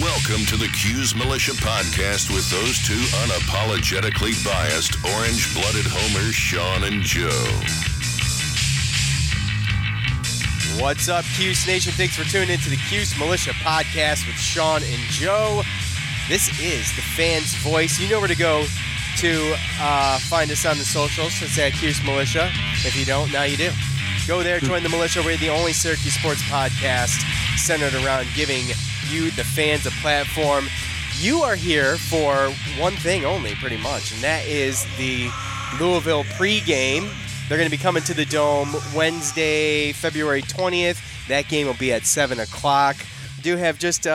Welcome to the Cuse Militia Podcast with those two unapologetically biased, orange-blooded homers, Sean and Joe. What's up, Cuse Nation? Thanks for tuning in to the Cuse Militia Podcast with Sean and Joe. This is the fan's voice. You know where to go to find us on the socials. It's at Cuse Militia. If you don't, now you do. Go there, join the militia. We're the only Syracuse sports podcast centered around giving you, the fans, a platform. You are here for one thing only, pretty much, and that is the Louisville pregame. They're going to be coming to the Dome Wednesday, February 20th. That game will be at 7 o'clock. We do have just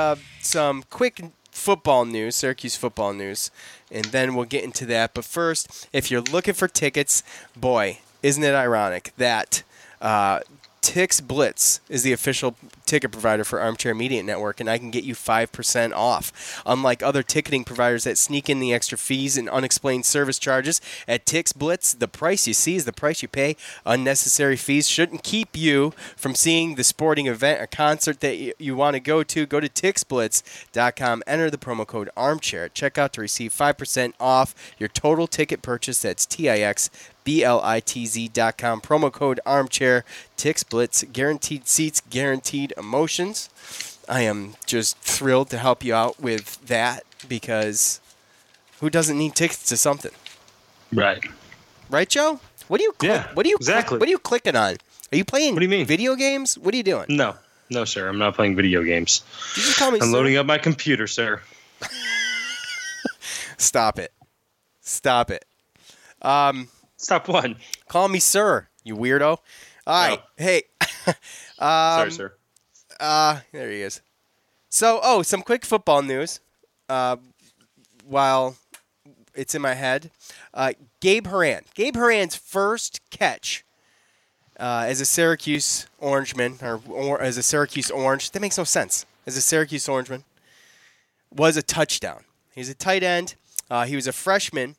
some quick football news, Syracuse football news, and then we'll get into that. But first, if you're looking for tickets, boy, isn't it ironic that Tix Blitz is the official ticket provider for Armchair Media Network, and I can get you 5% off. Unlike other ticketing providers that sneak in the extra fees and unexplained service charges, at Tix Blitz, the price you see is the price you pay. Unnecessary fees shouldn't keep you from seeing the sporting event or concert that you want to go to. Go to TixBlitz.com, enter the promo code Armchair at checkout to receive 5% off your total ticket purchase. That's TixBlitz.com, promo code Armchair. Tix Blitz, guaranteed seats, guaranteed emotions. I am just thrilled to help you out with that, because who doesn't need tickets to something? Right. Right, Joe? What are you clicking on? Are you playing video games? What are you doing? No, sir. I'm not playing video games. Did you call me? I'm loading up my computer, sir. Stop it. Stop one. Call me sir, you weirdo. All right. No. Hey. Sorry, sir. There he is. So, some quick football news while it's in my head. Gabe Horan. Gabe Horan's first catch as a Syracuse Orangeman, or as a Syracuse Orange. That makes no sense. As a Syracuse Orangeman, was a touchdown. He's a tight end. He was a freshman.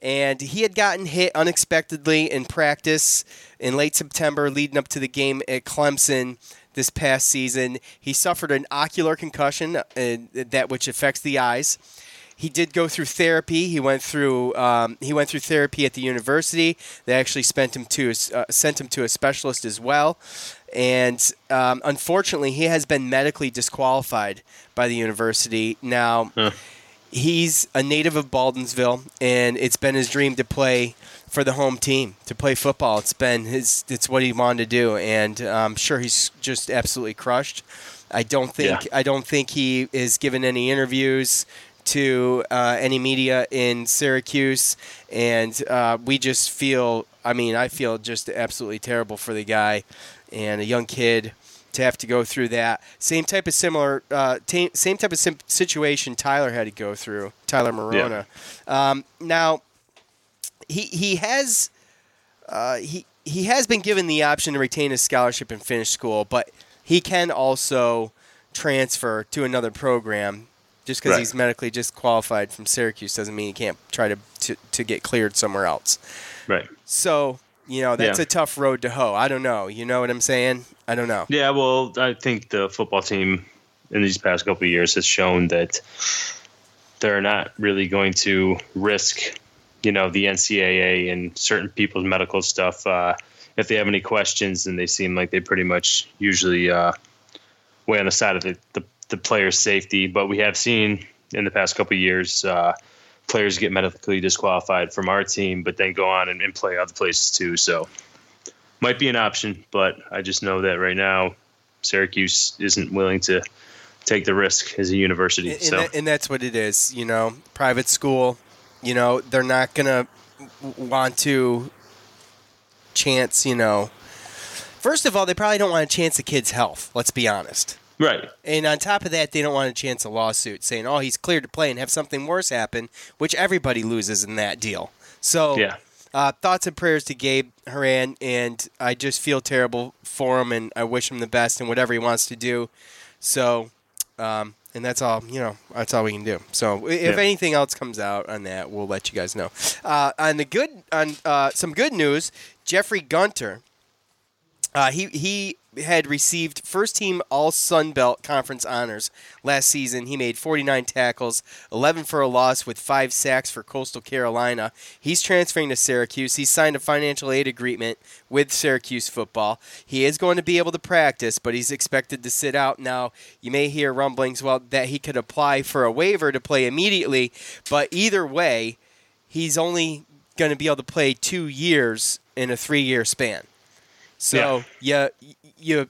And he had gotten hit unexpectedly in practice in late September leading up to the game at Clemson this past season. He suffered an ocular concussion, that which affects the eyes. He did go through therapy. He went through therapy at the university. They actually sent him to a specialist as well. And unfortunately, he has been medically disqualified by the university now. Huh. He's a native of Baldwinsville, and it's been his dream to play for the home team, to play football. It's what he wanted to do, and I'm sure he's just absolutely crushed. I don't think he is given any interviews to any media in Syracuse, and we just feel. I feel just absolutely terrible for the guy, and a young kid to have to go through that. Same type of situation Tyler had to go through, Tyler Morona. Yeah. Now, he has been given the option to retain his scholarship and finish school, but he can also transfer to another program. Just because he's medically disqualified from Syracuse doesn't mean he can't try to get cleared somewhere else. Right. So, that's a tough road to hoe. I don't know. You know what I'm saying? I don't know. Yeah, well, I think the football team in these past couple of years has shown that they're not really going to risk, the NCAA and certain people's medical stuff. If they have any questions, then they seem like they pretty much usually weigh on the side of the player's safety. But we have seen in the past couple of years players get medically disqualified from our team, but then go on and play other places too. So. Might be an option, but I just know that right now Syracuse isn't willing to take the risk as a university. And that's what it is, you know, private school, you know, they're not going to want to chance, you know. First of all, they probably don't want to chance a kid's health, let's be honest. Right. And on top of that, they don't want to chance a lawsuit saying, oh, he's cleared to play and have something worse happen, which everybody loses in that deal. So yeah. Thoughts and prayers to Gabe Horan, and I just feel terrible for him, and I wish him the best in whatever he wants to do. So, and that's all, you know, that's all we can do. So if anything else comes out on that, we'll let you guys know. On some good news, Jeffrey Gunter, he had received first-team All-Sun Belt Conference honors last season. He made 49 tackles, 11 for a loss with 5 sacks for Coastal Carolina. He's transferring to Syracuse. He signed a financial aid agreement with Syracuse football. He is going to be able to practice, but he's expected to sit out. Now, you may hear rumblings that he could apply for a waiver to play immediately, but either way, he's only going to be able to play 2 years in a 3-year span. So, the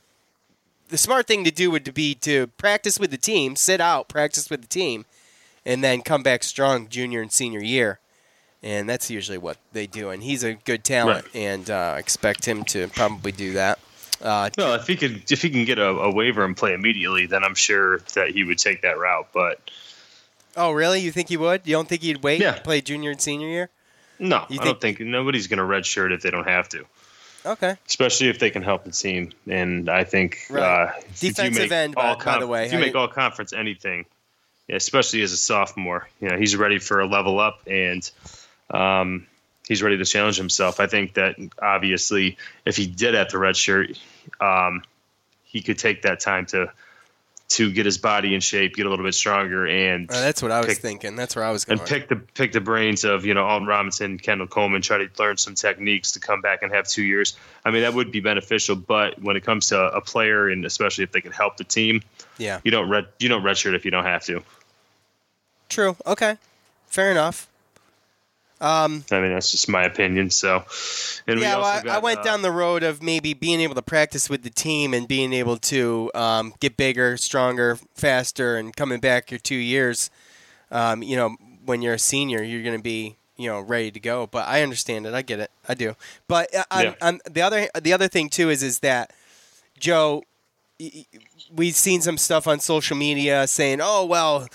smart thing to do would be to practice with the team, sit out, practice with the team, and then come back strong junior and senior year. And that's usually what they do. And he's a good talent, right. And expect him to probably do that. No, if he can get a waiver and play immediately, then I'm sure that he would take that route. But oh, really? You think he would? You don't think he'd wait and play junior and senior year? No, I don't think nobody's going to redshirt if they don't have to. Okay. Especially if they can help the team, and I think defensive end. By the way, if you make all conference anything, especially as a sophomore, you know he's ready for a level up, and he's ready to challenge himself. I think that obviously, if he did have the red shirt, he could take that time to get his body in shape, get a little bit stronger, and that's what I was thinking. That's where I was going. And pick the brains of Alton Robinson, Kendall Coleman, try to learn some techniques to come back and have 2 years. I mean, that would be beneficial. But when it comes to a player, and especially if they can help the team, you don't redshirt if you don't have to. True. Okay. Fair enough. I mean, that's just my opinion. So, and I went down the road of maybe being able to practice with the team and being able to get bigger, stronger, faster, and coming back your 2 years. When you're a senior, you're going to be ready to go. But I understand it. I get it. I do. But on the other thing too is that Joe, we've seen some stuff on social media saying, oh well.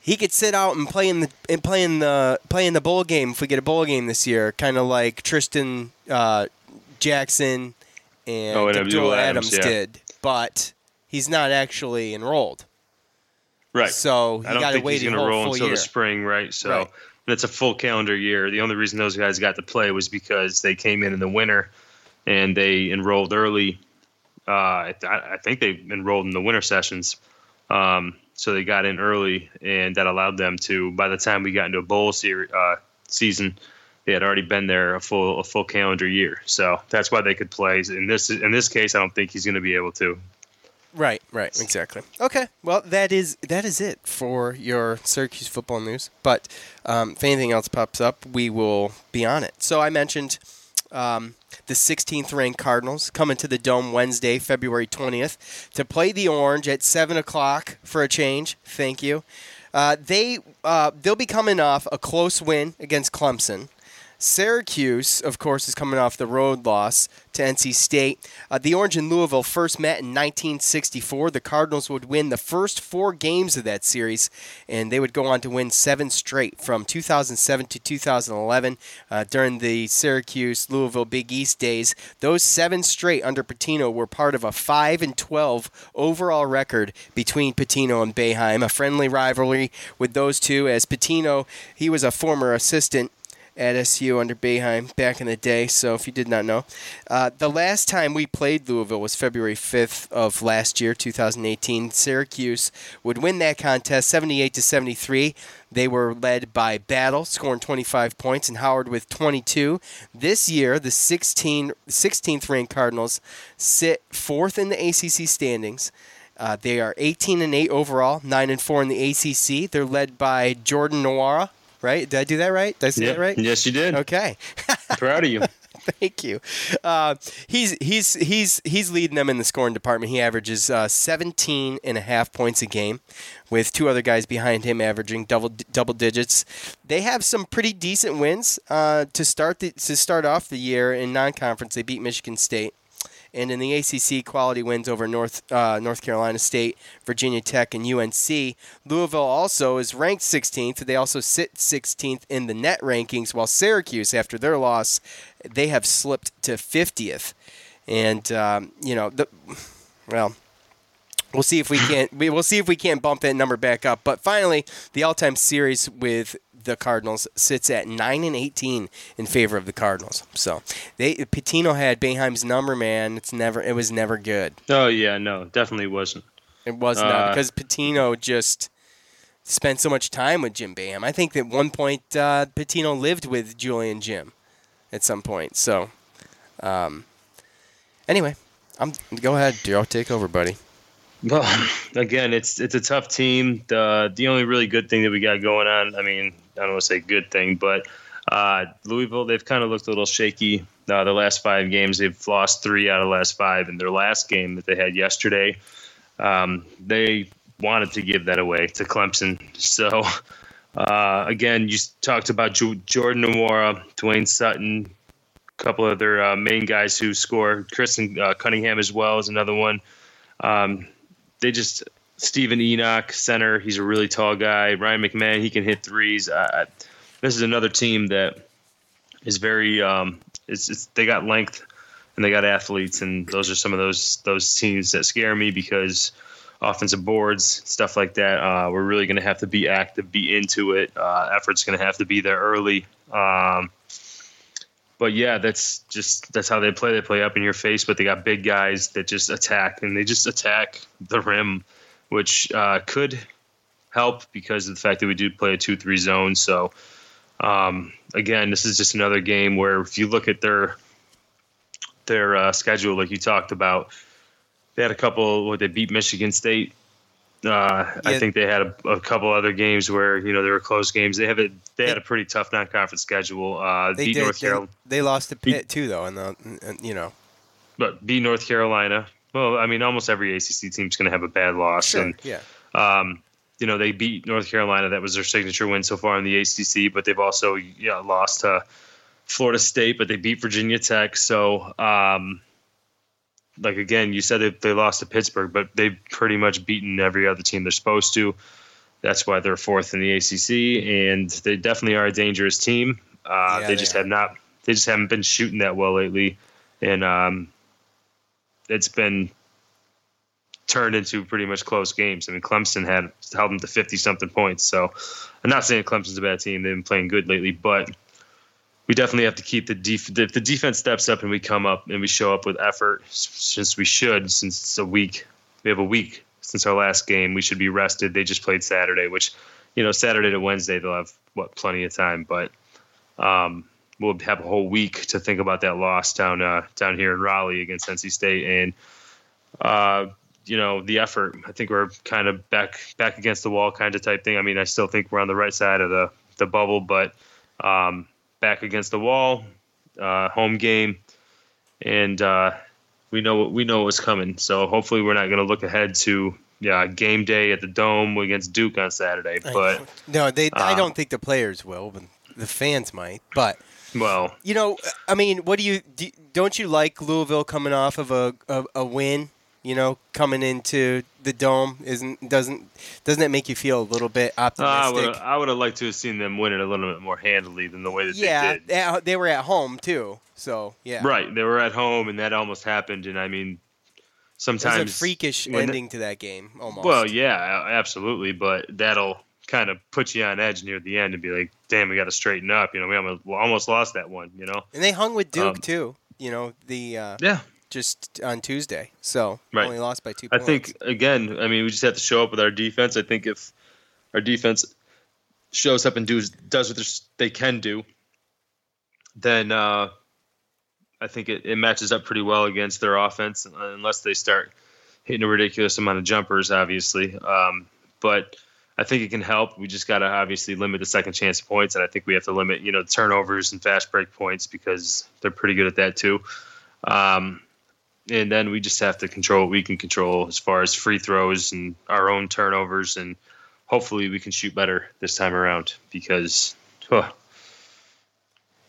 He could sit out and play in the bowl game if we get a bowl game this year, kind of like Tristan Jackson and Abdul Adams did, but he's not actually enrolled. Right. So I don't think he's going to enroll until the spring, right? So that's a full calendar year. The only reason those guys got to play was because they came in the winter and they enrolled early. I think they enrolled in the winter sessions. So they got in early, and that allowed them to. By the time we got into a bowl season, they had already been there a full calendar year. So that's why they could play. In this case, I don't think he's going to be able to. Right, right, exactly. Okay, well that is it for your Syracuse football news. But if anything else pops up, we will be on it. So I mentioned. The 16th ranked Cardinals coming to the Dome Wednesday, February 20th, to play the Orange at 7 o'clock for a change. Thank you. They'll be coming off a close win against Clemson. Syracuse, of course, is coming off the road loss to NC State. The Orange and Louisville first met in 1964. The Cardinals would win the first 4 games of that series, and they would go on to win 7 straight from 2007 to 2011 during the Syracuse-Louisville Big East days. Those 7 straight under Pitino were part of a 5-12 overall record between Pitino and Boeheim, a friendly rivalry with those two, as Pitino, he was a former assistant at SU under Boeheim back in the day, so if you did not know. The last time we played Louisville was February 5th of last year, 2018. Syracuse would win that contest 78-73. They were led by Battle, scoring 25 points, and Howard with 22. This year, the 16th-ranked Cardinals sit 4th in the ACC standings. They are 18-8 overall, 9-4 in the ACC. They're led by Jordan Nwora. Right? Did I do that right? Did I say that right? Yes, you did. Okay. I'm proud of you. Thank you. He's leading them in the scoring department. He averages 17 and a half points a game, with two other guys behind him averaging double digits. They have some pretty decent wins to start off the year in non-conference. They beat Michigan State. And in the ACC, quality wins over North Carolina State, Virginia Tech, and UNC. Louisville also is ranked 16th. They also sit 16th in the net rankings, while Syracuse, after their loss, they have slipped to 50th. And we'll see if we can't bump that number back up. But finally, the all-time series with the Cardinals sits at 9-18 in favor of the Cardinals. So Pitino had Boeheim's number, man. It was never good. Oh yeah, no, definitely wasn't. It was not, because Pitino just spent so much time with Jim Boeheim. I think at one point Pitino lived with Julie and Jim at some point. So anyway, go ahead, dude. I'll take over, buddy. Well, again, it's a tough team. The only really good thing that we got going on, I mean, I don't want to say good thing, but Louisville, they've kind of looked a little shaky. The last five games, they've lost three out of the last five. In their last game that they had yesterday, they wanted to give that away to Clemson. So, again, you talked about Jordan Nwora, Dwayne Sutton, a couple other main guys who score. Chris Cunningham as well is another one. Steven Enoch, center, he's a really tall guy. Ryan McMahon, he can hit threes. This is another team that is very they got length and they got athletes, and those are some of those teams that scare me, because offensive boards, stuff like that, we're really going to have to be active, be into it. Effort's going to have to be there early. But yeah, that's how they play. They play up in your face, but they got big guys that just attack, and they just attack the rim, which could help because of the fact that we do play a 2-3 zone. So again, this is just another game where if you look at their schedule, like you talked about, they had a couple. They beat Michigan State. Yeah. I think they had a couple other games where they were close games. They had a pretty tough non-conference schedule. They beat North Carolina. They lost to Pitt too, though, But beat North Carolina. Well, I mean, almost every ACC team's going to have a bad loss. Sure. And, yeah. They beat North Carolina. That was their signature win so far in the ACC. But they've also lost to Florida State. But they beat Virginia Tech. So. Like, again, you said that they lost to Pittsburgh, but they've pretty much beaten every other team they're supposed to. That's why they're fourth in the ACC, and they definitely are a dangerous team. They just haven't been shooting that well lately, and it's been turned into pretty much close games. I mean, Clemson had held them to 50-something points. So I'm not saying Clemson's a bad team. They've been playing good lately, but we definitely have to keep the defense steps up, and we come up and we show up with effort, since it's a week. We have a week since our last game. We should be rested. They just played Saturday, which, Saturday to Wednesday, they'll have, plenty of time. But we'll have a whole week to think about that loss down here in Raleigh against NC State. And, the effort, I think we're kind of back against the wall kind of type thing. I mean, I still think we're on the right side of the bubble, but back against the wall, home game, and we know what's coming. So hopefully we're not going to look ahead to game day at the Dome against Duke on Saturday. But no, I don't think the players will, but the fans might. But well, I mean, what don't you like Louisville coming off of a win? Coming into the Dome, doesn't that make you feel a little bit optimistic? I would have liked to have seen them win it a little bit more handily than the way that they did. Yeah, they were at home too, so yeah. Right, they were at home, and that almost happened. And I mean, sometimes there's a freakish ending to that game, almost. Well, yeah, absolutely, but that'll kind of put you on edge near the end and be like, "Damn, we got to straighten up." We almost lost that one. And they hung with Duke too. Just on Tuesday, so right. Only lost by 2 points. I think, again, I mean, we just have to show up with our defense. I think if our defense shows up and does what they can do, then I think it matches up pretty well against their offense, unless they start hitting a ridiculous amount of jumpers, obviously. But I think it can help. We just got to obviously limit the second chance points, and I think we have to limit, you know, turnovers and fast break points because they're pretty good at that too. And then we just have to control what we can control as far as free throws and our own turnovers, and hopefully we can shoot better this time around because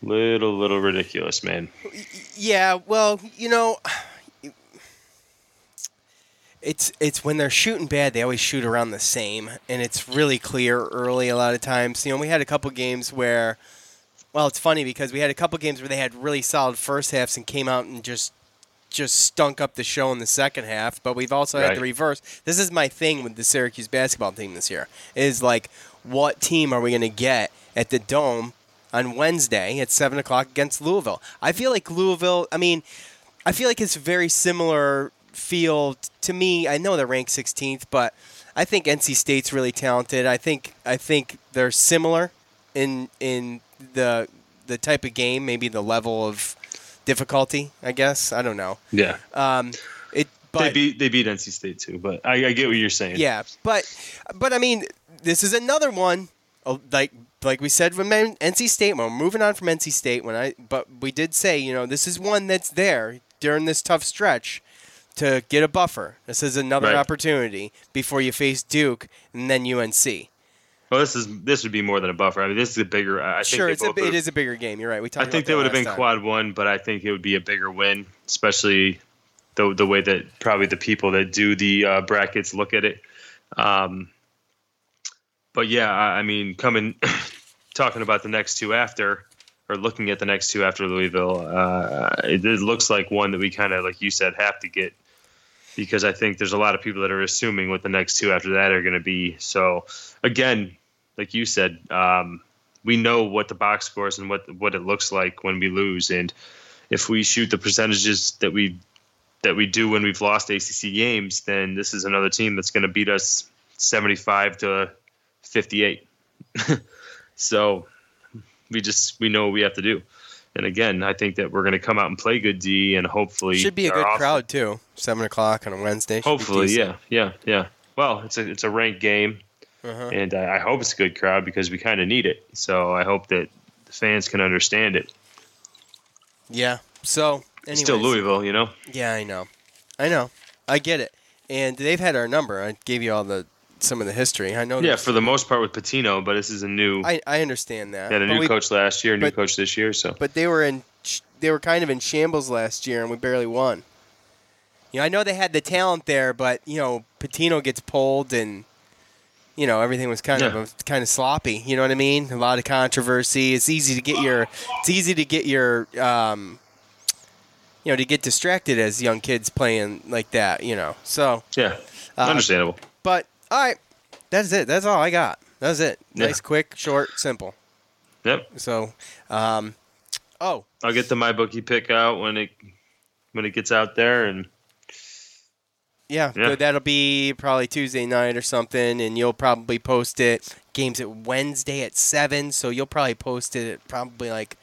little ridiculous, man. Yeah, well, you know, it's when they're shooting bad, they always shoot around the same, and it's really clear early a lot of times. You know, we had a couple games where, well, it's funny because we had a couple games where they had really solid first halves and came out and just stunk up the show in the second half, but we've also had the reverse. This is my thing with the Syracuse basketball team this year, is like, what team are we going to get at the Dome on Wednesday at 7 o'clock against Louisville? I feel like I feel like it's very similar feel to me. I know they're ranked 16th, but I think NC State's really talented. I think they're similar in the type of game, maybe the level of difficulty, I guess. I don't know. Yeah. They beat NC State too, but I get what you're saying. Yeah, but I mean, this is another one. Like we said from NC State, when we're moving on from NC State, but we did say, you know, this is one that's there during this tough stretch to get a buffer. This is another opportunity before you face Duke and then UNC. Well, this would be more than a buffer. I mean, this is a bigger. It is a bigger game. You're right. We talked. I think they would have been quad one, but I think it would be a bigger win, especially the way that probably the people that do the brackets look at it. But yeah, I mean, talking about the next two after, or looking at the next two after Louisville, it looks like one that we kind of, like you said, have to get, because I think there's a lot of people that are assuming what the next two after that are going to be. So again, like you said, we know what the box scores and what it looks like when we lose. And if we shoot the percentages that we do when we've lost ACC games, then this is another team that's going to beat us 75-58. So we know what we have to do. And again, I think that we're going to come out and play good D, and hopefully should be a good crowd too. 7 o'clock on a Wednesday. Hopefully, yeah. Well, it's a ranked game, and I hope it's a good crowd because we kind of need it. So I hope that the fans can understand it. Yeah. So anyways, it's still Louisville, you know. Yeah, I know. I get it, and they've had our number. I gave you all some of the history. I know. Yeah, for the most part with Patino, but this is a new. I understand that. Had a new coach last year, new coach this year. So. But they were kind of in shambles last year, and we barely won. You know, I know they had the talent there, but you know, Patino gets pulled, and you know everything was kind of sloppy. You know what I mean? A lot of controversy. It's easy to get to get distracted as young kids playing like that. You know, so yeah, understandable. But. All right, that's it. That's all I got. That's it. Yeah. Nice, quick, short, simple. Yep. So, I'll get the My Bookie pick out when it gets out there, and yeah. So that'll be probably Tuesday night or something, and you'll probably post it. Games at Wednesday at 7, so you'll probably post it probably like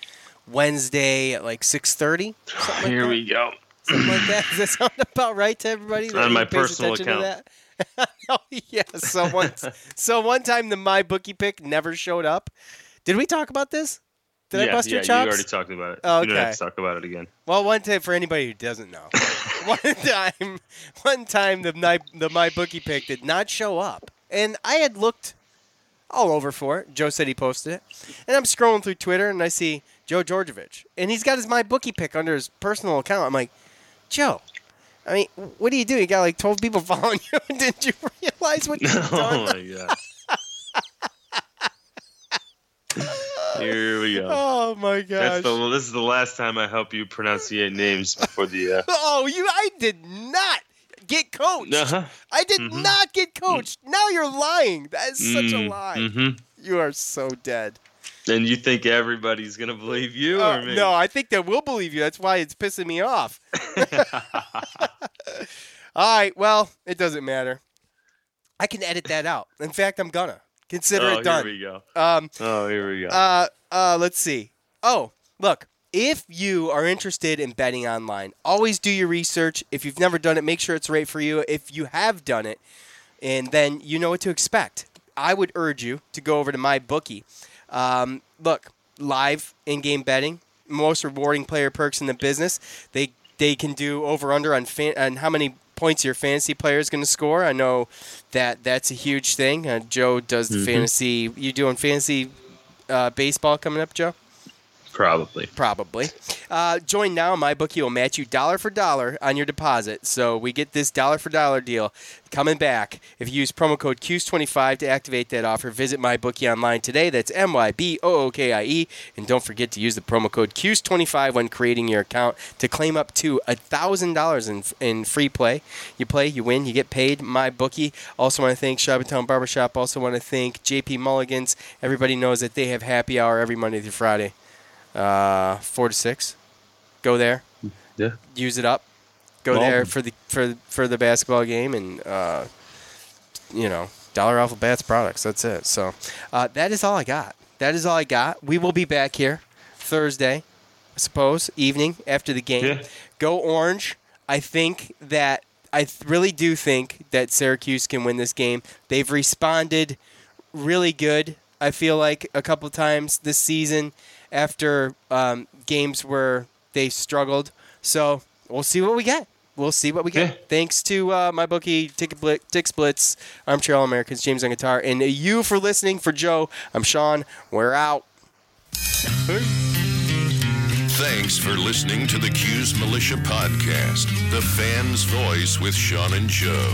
Wednesday at like 6:30. Here we go. Something like that. Does that sound about right to everybody? On my personal account. Oh, yeah, so one time the My Bookie pick never showed up. Did we talk about this? Did I bust your chops? Yeah, you already talked about it. Oh, okay. You don't have to talk about it again. Well, one time, for anybody who doesn't know, one time the My Bookie pick did not show up. And I had looked all over for it. Joe said he posted it. And I'm scrolling through Twitter, and I see Joe Georgievich. And he's got his My Bookie pick under his personal account. I'm like, Joe. I mean, what do you do? You got like 12 people following you. Did you realize what you've done? Oh, my God. Here we go. Oh, my gosh. This is the last time I help you pronunciate names before the... I did not get coached. I did not get coached. Now you're lying. That is such a lie. Mm-hmm. You are so dead. And you think everybody's going to believe you? Or me? No, I think they will believe you. That's why it's pissing me off. All right, well, it doesn't matter. I can edit that out. In fact, I'm going to. Consider it done. Here we go. Let's see. Oh, look. If you are interested in betting online, always do your research. If you've never done it, make sure it's right for you. If you have done it, and then you know what to expect. I would urge you to go over to My Bookie. Look, live in-game betting, most rewarding player perks in the business. They can do over/under on how many points your fantasy player is going to score. I know that's a huge thing. Joe does the fantasy. You doing fantasy baseball coming up, Joe? Probably. Join now. MyBookie will match you dollar for dollar on your deposit. So we get this dollar for dollar deal coming back. If you use promo code CUSE25 to activate that offer, visit MyBookie online today. That's MyBookie. And don't forget to use the promo code CUSE25 when creating your account to claim up to $1,000 in free play. You play, you win, you get paid. MyBookie. Also want to thank Shabbatown Barbershop. Also want to thank J.P. Mulligans. Everybody knows that they have happy hour every Monday through Friday. 4 to 6, go there. Yeah. Use it up. Go there for the basketball game and Dollar Alpha Bats products. That's it. So that is all I got. We will be back here Thursday, I suppose, evening after the game. Yeah. Go Orange. I really do think that Syracuse can win this game. They've responded really good. I feel like a couple times this season. After games where they struggled. So we'll see what we get. Yeah. Thanks to my bookie, Tix Blitz, Armchair All-Americans, James on guitar, and you for listening. For Joe, I'm Sean. We're out. Thanks for listening to the Cuse Militia Podcast, the fan's voice with Sean and Joe.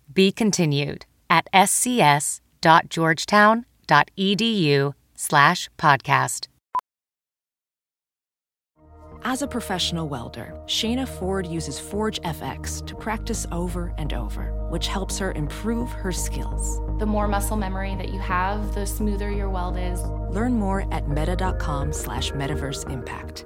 Be continued at scs.georgetown.edu/podcast. As a professional welder, Shayna Ford uses ForgeFX to practice over and over, which helps her improve her skills. The more muscle memory that you have, the smoother your weld is. Learn more at meta.com/metaverseimpact.